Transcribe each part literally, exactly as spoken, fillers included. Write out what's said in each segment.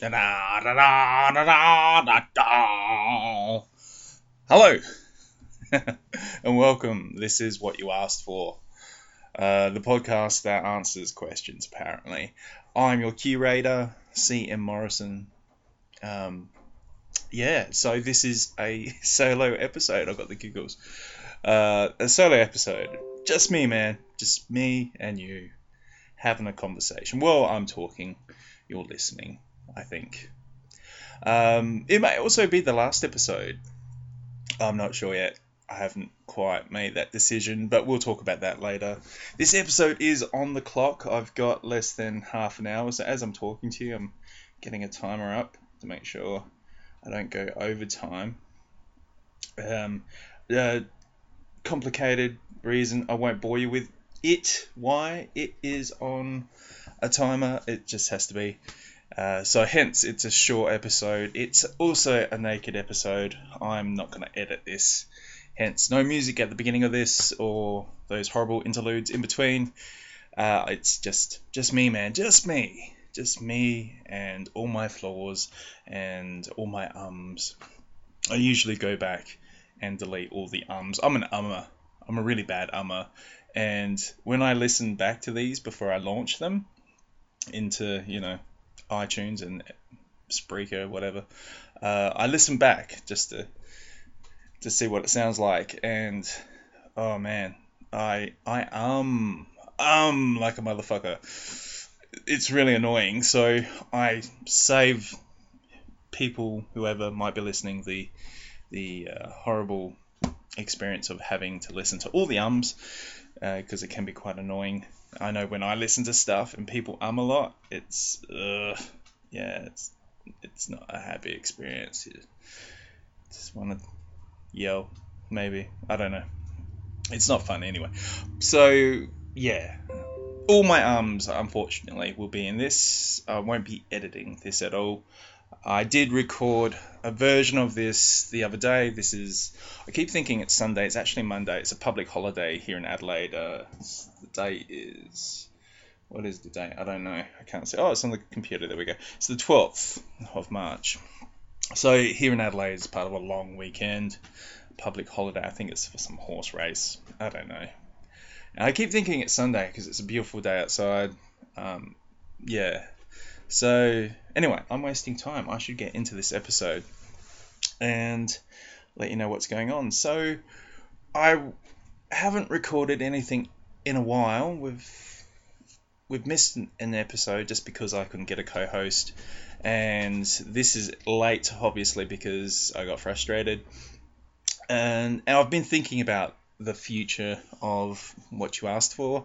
Da da da da da da da. Hello, and welcome. This is What You Asked For, uh, the podcast that answers questions. Apparently, I'm your curator, C. M. Morrison. Um, yeah. So this is a solo episode. I got the giggles. Uh, a solo episode. Just me, man. Just me and you having a conversation. Well, I'm talking. You're listening. I think um, it may also be the last episode. I'm not sure yet. I haven't quite made that decision, but we'll talk about that later. This episode is on the clock. I've got less than half an hour, so as I'm talking to you, I'm getting a timer up to make sure I don't go over time. Um, uh, complicated reason I won't bore you with it. Why it is on a timer? It just has to be. Uh, so hence, it's a short episode. It's also a naked episode. I'm not going to edit this. Hence, no music at the beginning of this or those horrible interludes in between. Uh, it's just just me, man. Just me. Just me and all my flaws and all my ums. I usually go back and delete all the ums. I'm an ummer. I'm a really bad ummer. And when I listen back to these before I launch them into, you know, iTunes and Spreaker, whatever. Uh, I listen back just to to see what it sounds like, and oh man, I I um um like a motherfucker. It's really annoying. So I save people, whoever might be listening, the the uh, horrible experience of having to listen to all the ums, because uh, it can be quite annoying. I know when I listen to stuff and people um a lot, it's, uh, yeah, it's it's not a happy experience. You just want to yell, maybe. I don't know. It's not fun anyway. So, yeah. All my ums, unfortunately, will be in this. I won't be editing this at all. I did record a version of this the other day. This is, I keep thinking it's Sunday. It's actually Monday. It's a public holiday here in Adelaide. Uh, the day is, what is the date? I don't know. I can't see. Oh, it's on the computer. There we go. It's the twelfth of March. So here in Adelaide, it's part of a long weekend, public holiday. I think it's for some horse race. I don't know. And I keep thinking it's Sunday because it's a beautiful day outside. Um, yeah. So, anyway, I'm wasting time. I should get into this episode and let you know what's going on. So, I haven't recorded anything in a while. We've, we've missed an episode just because I couldn't get a co-host. And this is late, obviously, because I got frustrated. And, and I've been thinking about the future of What You Asked For.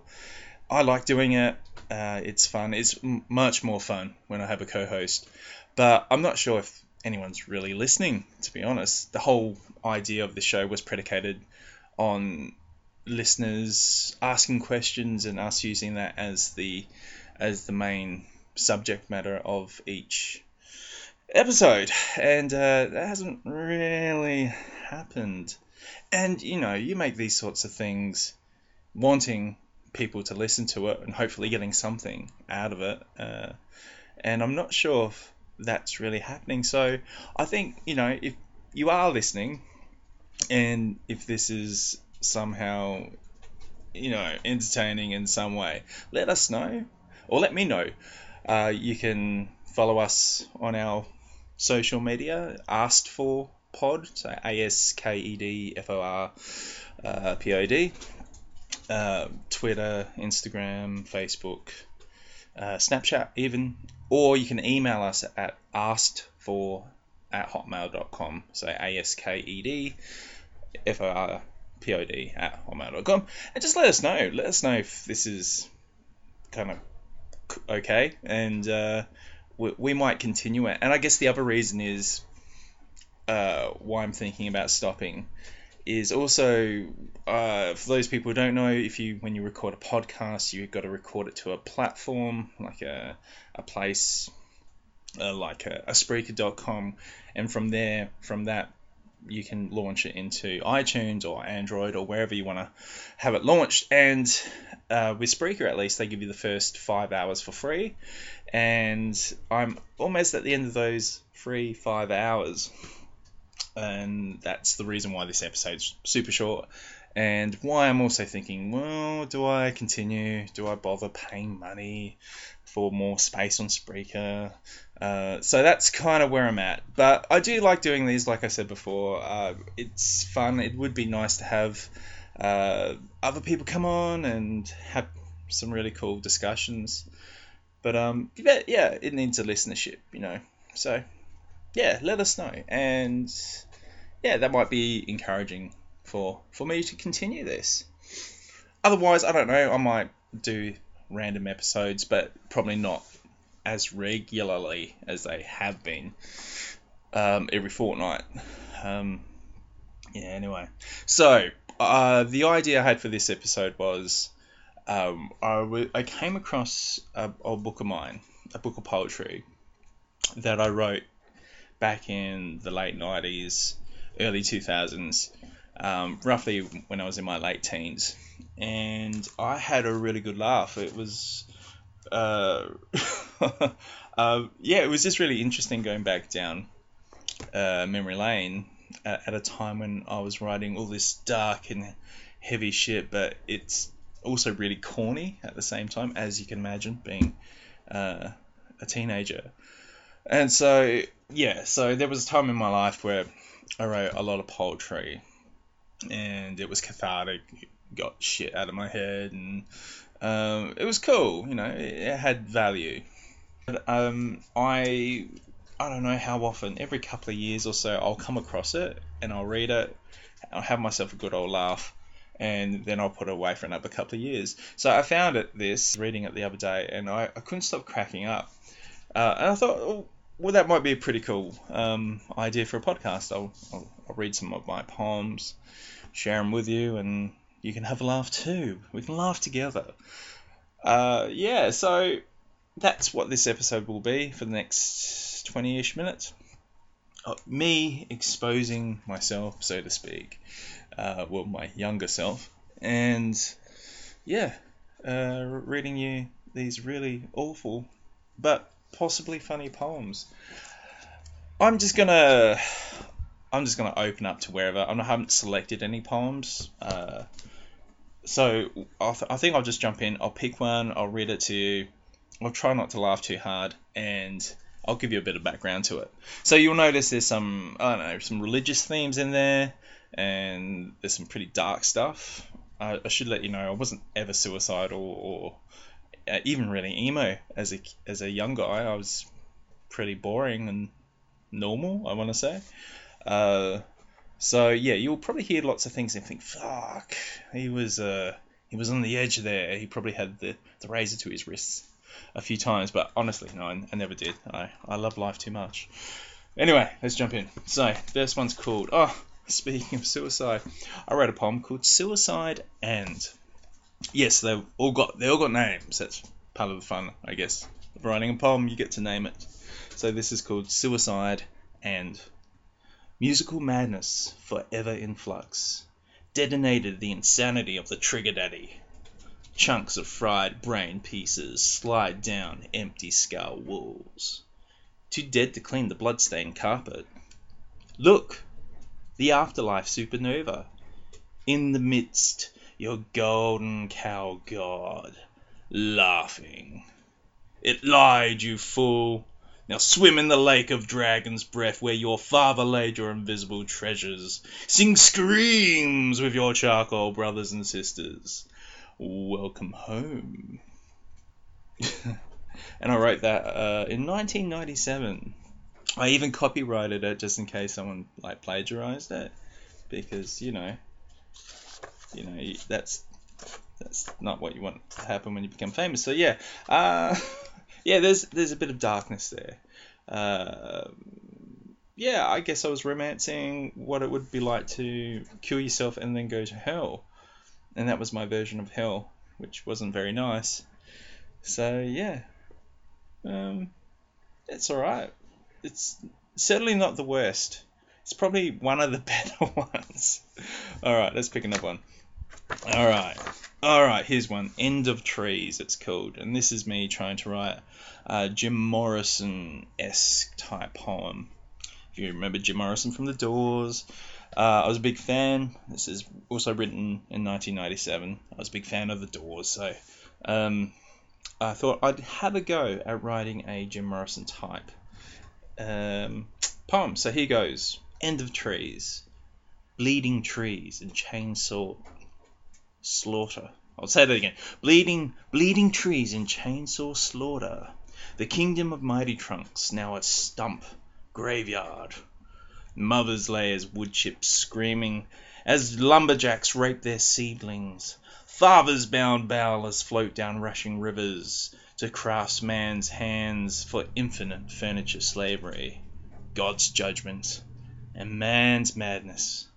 I like doing it. Uh, it's fun. It's m- much more fun when I have a co-host. But I'm not sure if anyone's really listening, to be honest. The whole idea of the show was predicated on listeners asking questions and us using that as the as the main subject matter of each episode. And uh, that hasn't really happened. And, you know, you make these sorts of things wanting people to listen to it and hopefully getting something out of it, uh, and I'm not sure if that's really happening. So I think, you know, if you are listening and if this is somehow, you know, entertaining in some way, let us know, or let me know. Uh, you can follow us on our social media, Asked For Pod, so A S K E D F O R uh, P O D. Uh, Twitter, Instagram, Facebook, uh, Snapchat even, or you can email us at asked for at hotmail dot com, so A S K E D F O R P O D at hotmail dot com, and just let us know, let us know if this is kind of okay, and uh, we, we might continue it. And I guess the other reason is uh, why I'm thinking about stopping is also, uh, for those people who don't know, if you when you record a podcast, you've got to record it to a platform, like a a place, uh, like a, a Spreaker dot com, and from there, from that you can launch it into iTunes or Android or wherever you want to have it launched. And uh, with Spreaker, at least, they give you the first five hours for free. And I'm almost at the end of those free five hours. And that's the reason why this episode's super short. And why I'm also thinking, well, do I continue? Do I bother paying money for more space on Spreaker? Uh, so that's kind of where I'm at. But I do like doing these, like I said before. Uh, it's fun. It would be nice to have uh, other people come on and have some really cool discussions. But um, yeah, it needs a listenership, you know. So yeah, let us know. And yeah, that might be encouraging for for me to continue this. Otherwise, I don't know, I might do random episodes, but probably not as regularly as they have been, um, every fortnight. Um, yeah, anyway. So, uh, the idea I had for this episode was, um, I, w- I came across a, a book of mine, a book of poetry, that I wrote back in the late nineties, early two thousands, Um, roughly when I was in my late teens, and I had a really good laugh. It was, uh, uh, yeah, it was just really interesting going back down uh, memory lane at, at a time when I was writing all this dark and heavy shit, but it's also really corny at the same time, as you can imagine, being uh, a teenager. And so, yeah, so there was a time in my life where I wrote a lot of poetry. And it was cathartic, it got shit out of my head, and um, it was cool, you know, it, it had value. But um, I, I don't know how often, every couple of years or so, I'll come across it, and I'll read it, I'll have myself a good old laugh, and then I'll put it away for another couple of years. So I found it, this, reading it the other day, and I, I couldn't stop cracking up. Uh, and I thought, oh, well, that might be a pretty cool um, idea for a podcast. I'll, I'll, I'll read some of my poems, share them with you, and you can have a laugh too. We can laugh together. Uh, yeah, so that's what this episode will be for the next twenty-ish minutes. Uh, me exposing myself, so to speak. Uh, well, my younger self. And, yeah, uh, reading you these really awful but possibly funny poems. I'm just gonna... I'm just going to open up to wherever. I haven't selected any poems. Uh, so I, th- I think I'll just jump in. I'll pick one. I'll read it to you. I'll try not to laugh too hard. And I'll give you a bit of background to it. So you'll notice there's some, I don't know, some religious themes in there. And there's some pretty dark stuff. I, I should let you know I wasn't ever suicidal or uh, even really emo. As a, as a young guy, I was pretty boring and normal, I want to say. Uh, so yeah, you'll probably hear lots of things and think, fuck, he was, uh, he was on the edge there. He probably had the, the razor to his wrists a few times, but honestly, no, I, I never did. I, I love life too much. Anyway, let's jump in. So first one's called, oh, speaking of suicide, I wrote a poem called Suicide And. Yes, they all got, they all got names. That's part of the fun, I guess. Writing a poem, you get to name it. So this is called Suicide And. Musical madness forever in flux, detonated the insanity of the trigger daddy. Chunks of fried brain pieces slide down empty skull walls. Too dead to clean the bloodstained carpet. Look, the afterlife supernova. In the midst, your golden cow god, laughing. It lied, you fool. Now swim in the lake of dragon's breath where your father laid your invisible treasures. Sing screams with your charcoal brothers and sisters. Welcome home. And I wrote that uh, in nineteen ninety-seven. I even copyrighted it just in case someone like plagiarized it. Because, you know, you know that's that's not what you want to happen when you become famous. So, yeah. Uh... Yeah, there's there's a bit of darkness there. Uh, yeah, I guess I was romancing what it would be like to kill yourself and then go to hell. And that was my version of hell, which wasn't very nice. So, yeah. Um, it's alright. It's certainly not the worst. It's probably one of the better ones. All right, let's pick another one. All right. All right, here's one. End of Trees, it's called. And this is me trying to write a Jim Morrison-esque type poem. If you remember Jim Morrison from The Doors, uh, I was a big fan. This is also written in nineteen ninety-seven. I was a big fan of The Doors, so um, I thought I'd have a go at writing a Jim Morrison type um, poem. So here goes. End of Trees, bleeding trees and chainsaw slaughter. I'll say that again. Bleeding, bleeding trees and chainsaw slaughter. The kingdom of mighty trunks, now a stump graveyard. Mothers lay as wood chips screaming, as lumberjacks rape their seedlings. Fathers bound bowlers float down rushing rivers to craftsman's hands for infinite furniture slavery. God's judgment and man's madness.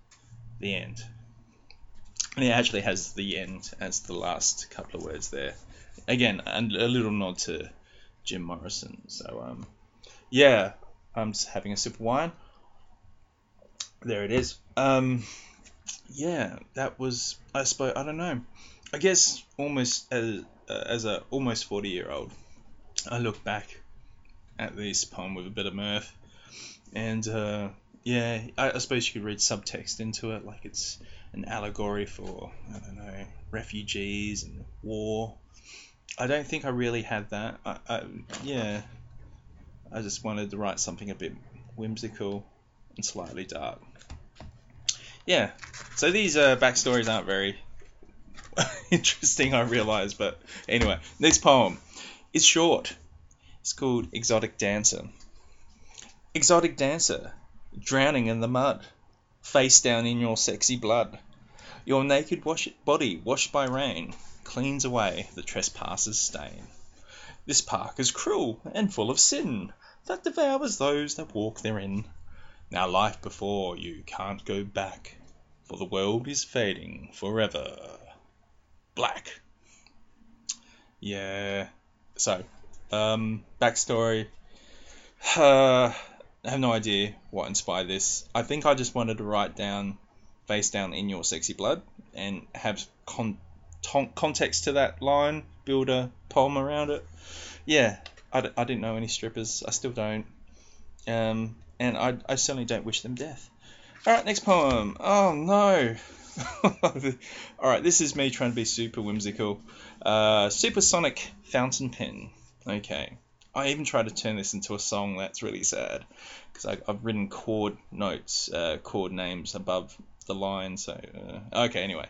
The end. And it actually has the end as the last couple of words there. Again, a little nod to Jim Morrison. So, um, yeah, I'm just having a sip of wine. There it is. Um, yeah, that was, I suppose, I don't know. I guess almost as, as a almost forty-year-old, I look back at this poem with a bit of mirth. And, uh, yeah, I, I suppose you could read subtext into it, like it's an allegory for, I don't know, refugees and war. I don't think I really had that. I, I, yeah, I just wanted to write something a bit whimsical and slightly dark. Yeah, so these uh, backstories aren't very interesting, I realise, but anyway, next poem is short. It's called Exotic Dancer. Exotic dancer, drowning in the mud, face down in your sexy blood. Your naked wash- body, washed by rain, cleans away the trespasser's stain. This park is cruel and full of sin that devours those that walk therein. Now life before you can't go back, for the world is fading forever. Black. Yeah. So, um, backstory. Uh... I have no idea what inspired this. I think I just wanted to write down face down in your sexy blood and have con- ton- context to that line, build a poem around it. Yeah, I, d- I didn't know any strippers. I still don't. Um, and I, I certainly don't wish them death. All right, next poem. Oh, no. All right, this is me trying to be super whimsical. Uh, Supersonic Fountain Pen. Okay. I even tried to turn this into a song. That's really sad because I've written chord notes, uh, chord names above the line. So, uh, okay, anyway.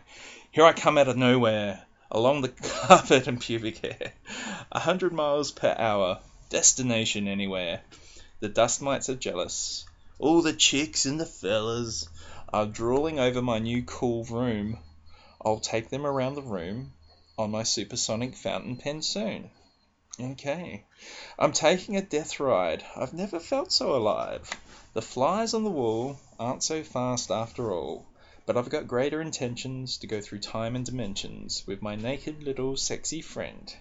Here I come out of nowhere, along the carpet and pubic hair. A hundred miles per hour, destination anywhere. The dust mites are jealous. All the chicks and the fellas are drooling over my new cool room. I'll take them around the room on my supersonic fountain pen soon. Okay. I'm taking a death ride. I've never felt so alive. The flies on the wall aren't so fast after all, but I've got greater intentions to go through time and dimensions with my naked little sexy friend,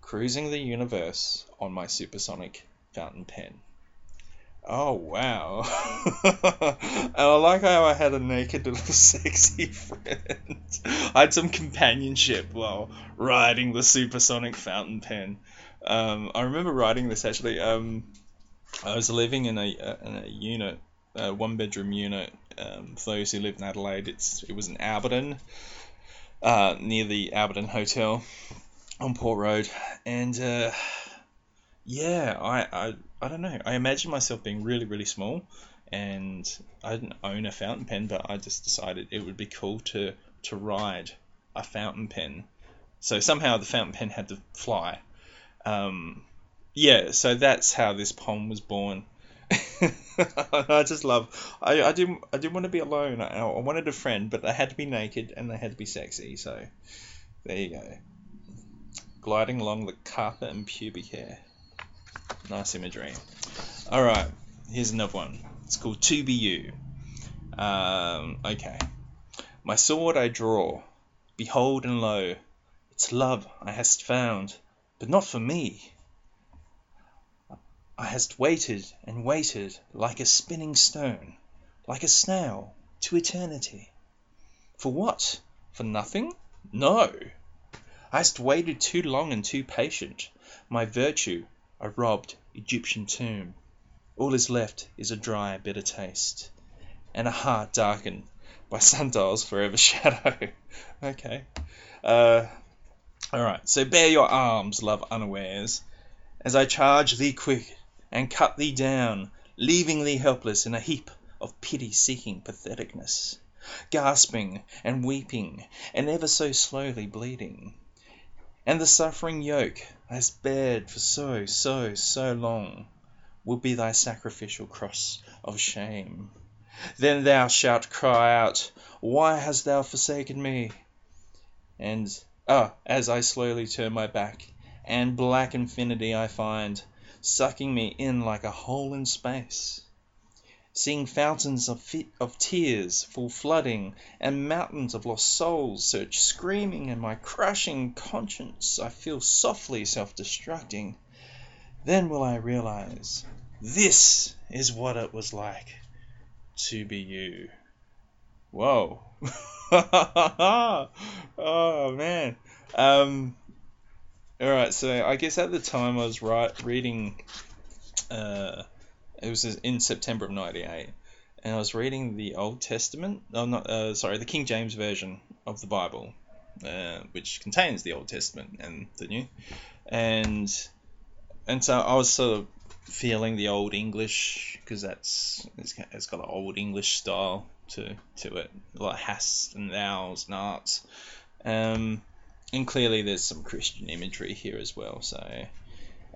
cruising the universe on my supersonic fountain pen. Oh, wow. And I like how I had a naked little sexy friend. I had some companionship while riding the supersonic fountain pen. Um, I remember writing this, actually. Um, I was living in a, uh, in a unit, a one-bedroom unit. Um, for those who live in Adelaide, it's it was in Alberton, uh, near the Alberton Hotel on Port Road. And, uh, yeah, I... I I don't know. I imagine myself being really, really small, and I didn't own a fountain pen, but I just decided it would be cool to, to ride a fountain pen. So somehow the fountain pen had to fly. Um, yeah, so that's how this poem was born. I just love... I, I didn't I didn't want to be alone. I, I wanted a friend, but they had to be naked, and they had to be sexy. So there you go. Gliding along the carpet and pubic hair. Nice imagery. All right, here's another one. It's called To Be You. Um, okay. My sword I draw. Behold and lo, it's love I hast found, but not for me. I hast waited and waited like a spinning stone like a snail, to eternity. For what? For nothing? No! I hast waited too long and too patient. My virtue, a robbed Egyptian tomb. All is left is a dry, bitter taste, and a heart darkened by sundial's forever shadow. Okay. Uh, Alright, so bear your arms, love unawares, as I charge thee quick and cut thee down, leaving thee helpless in a heap of pity-seeking patheticness, gasping and weeping and ever so slowly bleeding. And the suffering yoke I hast bared for so, so, so long will be thy sacrificial cross of shame. Then thou shalt cry out, "Why hast thou forsaken me?" And, ah, as I slowly turn my back, and black infinity I find, sucking me in like a hole in space, seeing fountains of, fit, of tears full flooding, and mountains of lost souls search screaming, and my crushing conscience I feel softly self-destructing. Then will I realize, this is what it was like to be you. Whoa. Oh, man. Um, Alright, so I guess at the time I was right, reading... Uh, It was in September of ninety-eight, and I was reading the Old Testament, oh, not, uh, sorry, the King James Version of the Bible, uh, which contains the Old Testament and the New. And and so I was sort of feeling the Old English, because that's it's, it's got an Old English style to, to it, like hast and thous and arts. Um, and clearly there's some Christian imagery here as well. So,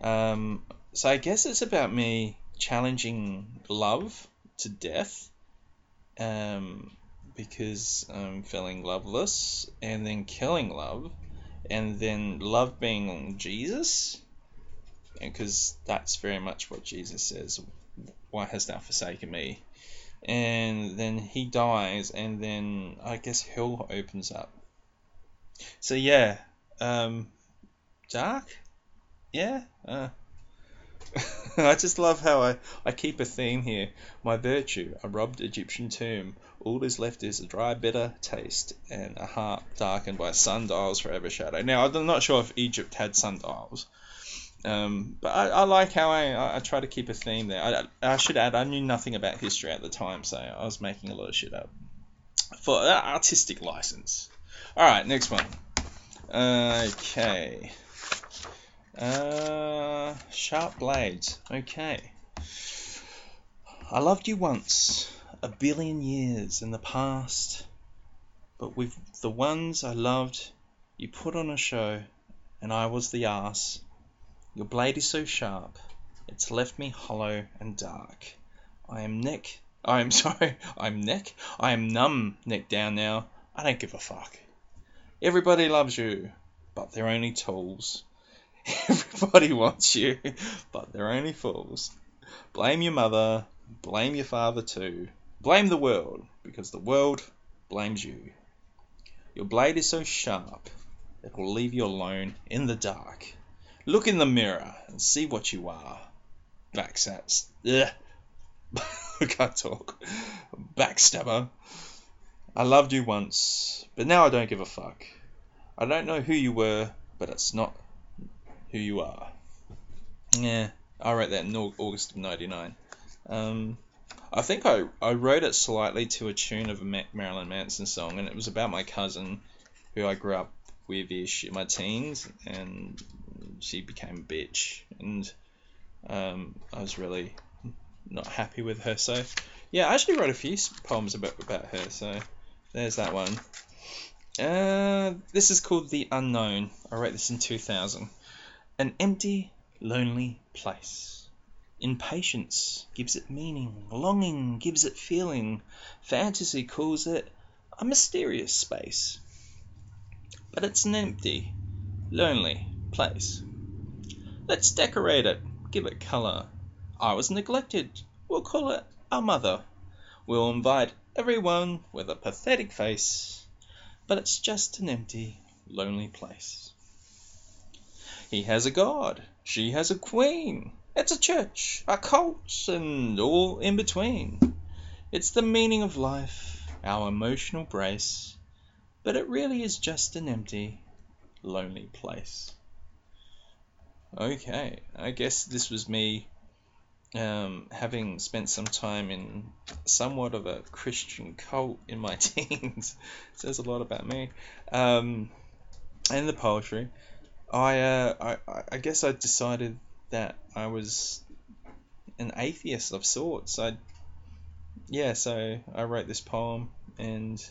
um, so I guess it's about me challenging love to death, um, because I'm feeling loveless, and then killing love, and then love being on Jesus, because that's very much what Jesus says, "Why hast thou forsaken me?" And then he dies, and then I guess hell opens up. So yeah, um, dark, yeah, uh, I just love how I, I keep a theme here. My virtue, a robbed Egyptian tomb. All is left is a dry, bitter taste and a heart darkened by sundials forever shadow. Now, I'm not sure if Egypt had sundials, um, but I, I like how I, I, I try to keep a theme there. I, I should add, I knew nothing about history at the time, so I was making a lot of shit up for uh, artistic license. Alright, next one. Okay. Uh, sharp blades. Okay. I loved you once, a billion years in the past, but with the ones I loved, you put on a show, and I was the ass. Your blade is so sharp, it's left me hollow and dark. I am neck. I am sorry. I'm neck. I am numb, neck down now. I don't give a fuck. Everybody loves you, but they're only tools. Everybody wants you, but they're only fools. Blame your mother, blame your father too. Blame the world, because the world blames you. Your blade is so sharp, it will leave you alone in the dark. Look in the mirror and see what you are. Backstabs. Ugh. I can't talk. Backstabber. I loved you once, but now I don't give a fuck. I don't know who you were, but it's not who you are. Yeah, I wrote that in August of ninety-nine. Um, I think I, I wrote it slightly to a tune of a Ma- Marilyn Manson song, and it was about my cousin who I grew up with-ish in my teens, and she became a bitch, and um, I was really not happy with her. So yeah, I actually wrote a few poems about, about her, so there's that one. Uh, this is called The Unknown. I wrote this in two thousand. An empty, lonely place. Impatience gives it meaning. Longing gives it feeling. Fantasy calls it a mysterious space. But it's an empty, lonely place. Let's decorate it. Give it colour. I was neglected. We'll call it our mother. We'll invite everyone with a pathetic face. But it's just an empty, lonely place. He has a god, she has a queen, it's a church, a cult, and all in between. It's the meaning of life, our emotional brace, but it really is just an empty, lonely place. Okay, I guess this was me um, having spent some time in somewhat of a Christian cult in my teens. It says a lot about me. Um, and the poetry. I, uh, I, I guess I decided that I was an atheist of sorts. I Yeah, so I wrote this poem, and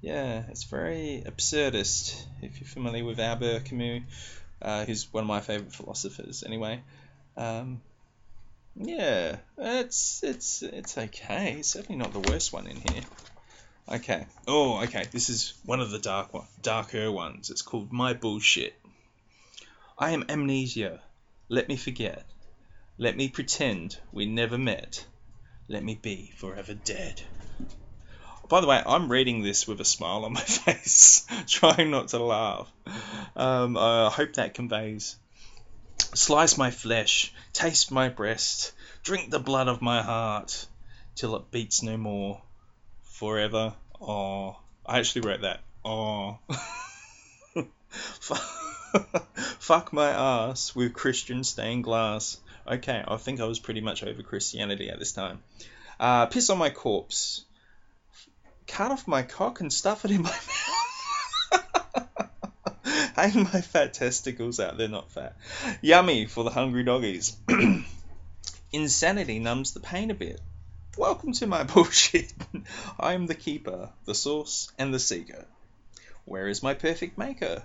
yeah, it's very absurdist, if you're familiar with Albert Camus, uh, who's one of my favourite philosophers anyway. Um, yeah, it's it's it's okay. It's certainly not the worst one in here. Okay. Oh, okay, this is one of the dark one, darker ones. It's called My Bullshit. I am amnesia. Let me forget. Let me pretend we never met. Let me be forever dead. By the way, I'm reading this with a smile on my face, trying not to laugh. Um, I hope that conveys. Slice my flesh, taste my breast, drink the blood of my heart, till it beats no more. Forever. Oh. I actually wrote that. Oh. Fuck my ass with Christian stained glass. Okay, I think I was pretty much over Christianity at this time. Uh, piss on my corpse. Cut off my cock and stuff it in my mouth. Hang my fat testicles out, they're not fat. Yummy for the hungry doggies. Insanity numbs the pain a bit. Welcome to my bullshit. I am the keeper, the source, and the seeker. Where is my perfect maker?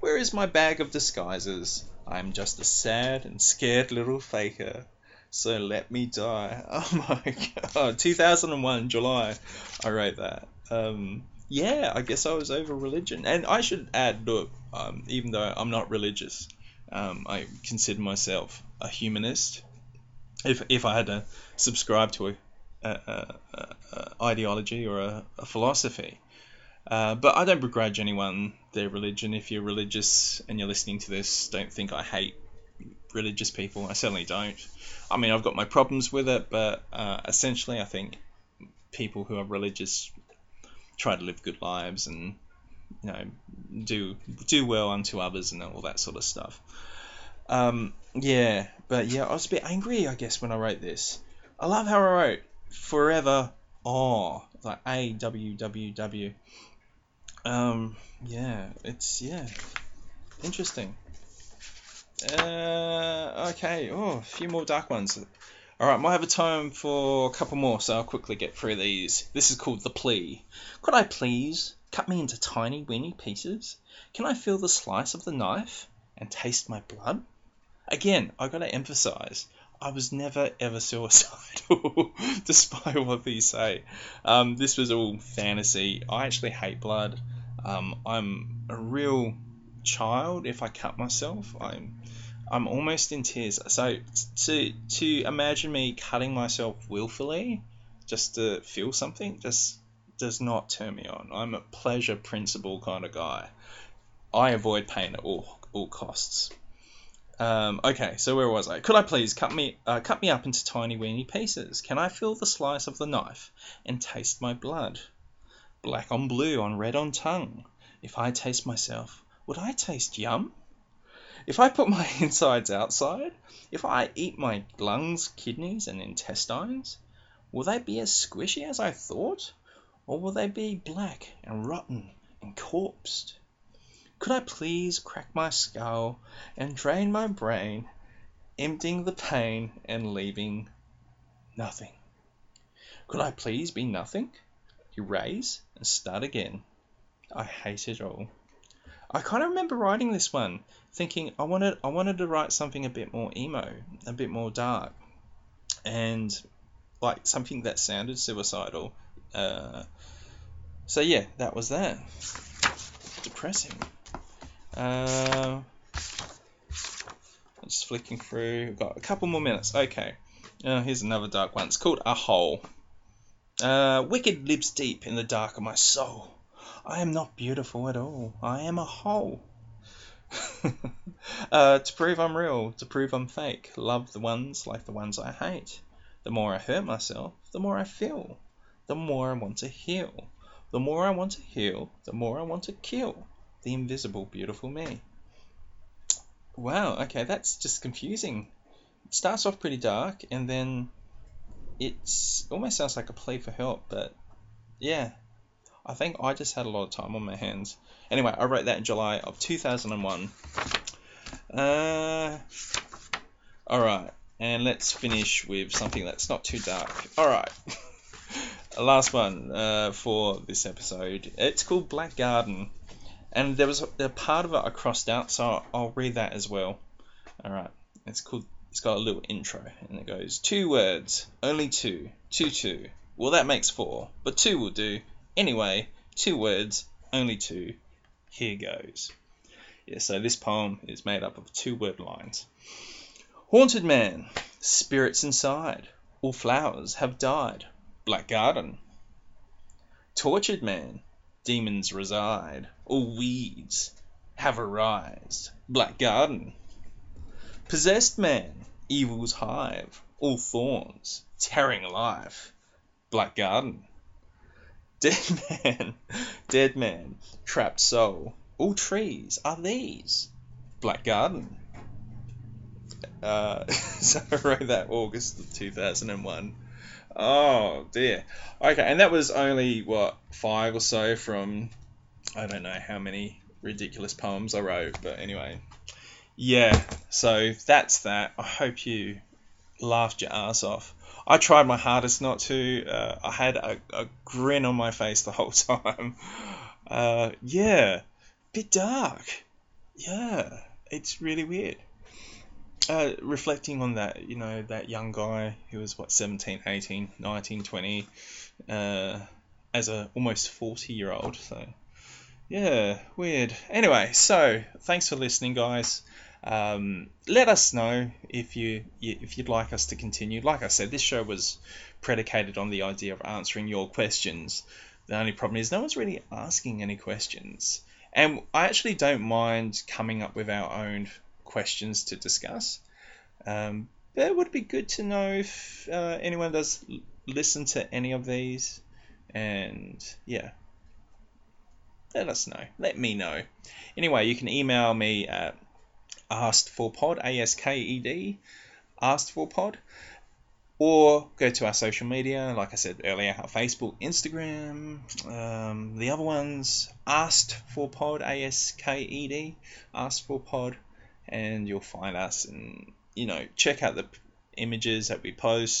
Where is my bag of disguises? I am just a sad and scared little faker. So let me die. Oh my god. two thousand one, July, I wrote that. Um, yeah, I guess I was over religion. And I should add, look, um, even though I'm not religious, um, I consider myself a humanist. If if I had to subscribe to a, a, a, a ideology or a, a philosophy. Uh, but I don't begrudge anyone their religion. If you're religious and you're listening to this, don't think I hate religious people. I certainly don't. I mean, I've got my problems with it, but uh, essentially I think people who are religious try to live good lives and, you know, do do well unto others and all that sort of stuff. Um, yeah, but yeah, I was a bit angry, I guess, when I wrote this. I love how I wrote forever, oh, like A W W W. Um, yeah, it's, yeah, interesting. Uh, okay, oh, a few more dark ones. Alright, might have a time for a couple more, so I'll quickly get through these. This is called The Plea. Could I please cut me into tiny, weeny pieces? Can I feel the slice of the knife and taste my blood? Again, I gotta emphasize, I was never, ever suicidal, despite what they say. Um, this was all fantasy. I actually hate blood. Um, I'm a real child if I cut myself. I'm I'm almost in tears. So to to imagine me cutting myself willfully just to feel something just does not turn me on. I'm a pleasure principle kind of guy. I avoid pain at all all costs. Um, okay, so where was I? Could I please cut me uh, cut me up into tiny weeny pieces? Can I feel the slice of the knife and taste my blood? Black on blue, on red on tongue. If I taste myself, would I taste yum? If I put my insides outside, if I eat my lungs, kidneys, and intestines, will they be as squishy as I thought? Or will they be black and rotten and corpsed? Could I please crack my skull and drain my brain, emptying the pain and leaving nothing? Could I please be nothing? Erase and start again. I hate it all. I kind of remember writing this one, thinking I wanted I wanted to write something a bit more emo, a bit more dark, and like something that sounded suicidal. Uh, so yeah, that was that. Depressing. Uh, just flicking through. We've got a couple more minutes. Okay. Uh, here's another dark one. It's called A Hole. Uh, wicked lives deep in the dark of my soul. I am not beautiful at all. I am a hole. uh, to prove I'm real, to prove I'm fake. Love the ones like the ones I hate. The more I hurt myself, the more I feel. the more I want to heal. The more I want to heal, the more I want to kill the invisible, beautiful me. Wow, okay, that's just confusing. It starts off pretty dark, and then it's almost sounds like a plea for help, but yeah. I think I just had a lot of time on my hands. Anyway, I wrote that in July of two thousand one. Uh, Alright, and let's finish with something that's not too dark. Alright, last one uh, for this episode. It's called Black Garden. And there was a, a part of it I crossed out, so I'll, I'll read that as well. Alright, it's called. It's got a little intro, and it goes, two words, only two, two, two. Well, that makes four, but two will do. Anyway, two words, only two. Here goes. Yeah, so this poem is made up of two word lines. Haunted man, spirits inside, all flowers have died. Black garden. Tortured man, demons reside, all weeds have arised. Black garden. Possessed man, evil's hive, all thorns, tearing life. Black garden. Dead man, dead man, trapped soul, all trees are these. Black garden. Uh, so I wrote that August of two thousand one. Oh dear. Okay, and that was only, what, five or so from, I don't know how many ridiculous poems I wrote, but anyway. Yeah, so that's that. I hope you laughed your ass off. I tried my hardest not to. Uh, I had a, a grin on my face the whole time. Uh, yeah, bit dark. Yeah, it's really weird. Uh, reflecting on that, you know, that young guy who was, what, seventeen, eighteen, nineteen, twenty, uh, as a almost forty-year-old. So, yeah, weird. Anyway, so thanks for listening, guys. Um, let us know if you if you'd like us to continue. Like I said, this show was predicated on the idea of answering your questions. The only problem is no one's really asking any questions, and I actually don't mind coming up with our own questions to discuss. Um, but it would be good to know if uh, anyone does listen to any of these, and yeah. Let us know. Let me know. Anyway, you can email me at asked for pod, A S K E D, asked for pod, or go to our social media, like I said earlier, our Facebook, Instagram, um, the other ones, asked for pod, A S K E D, asked for pod, and you'll find us, and, you know, check out the images that we post.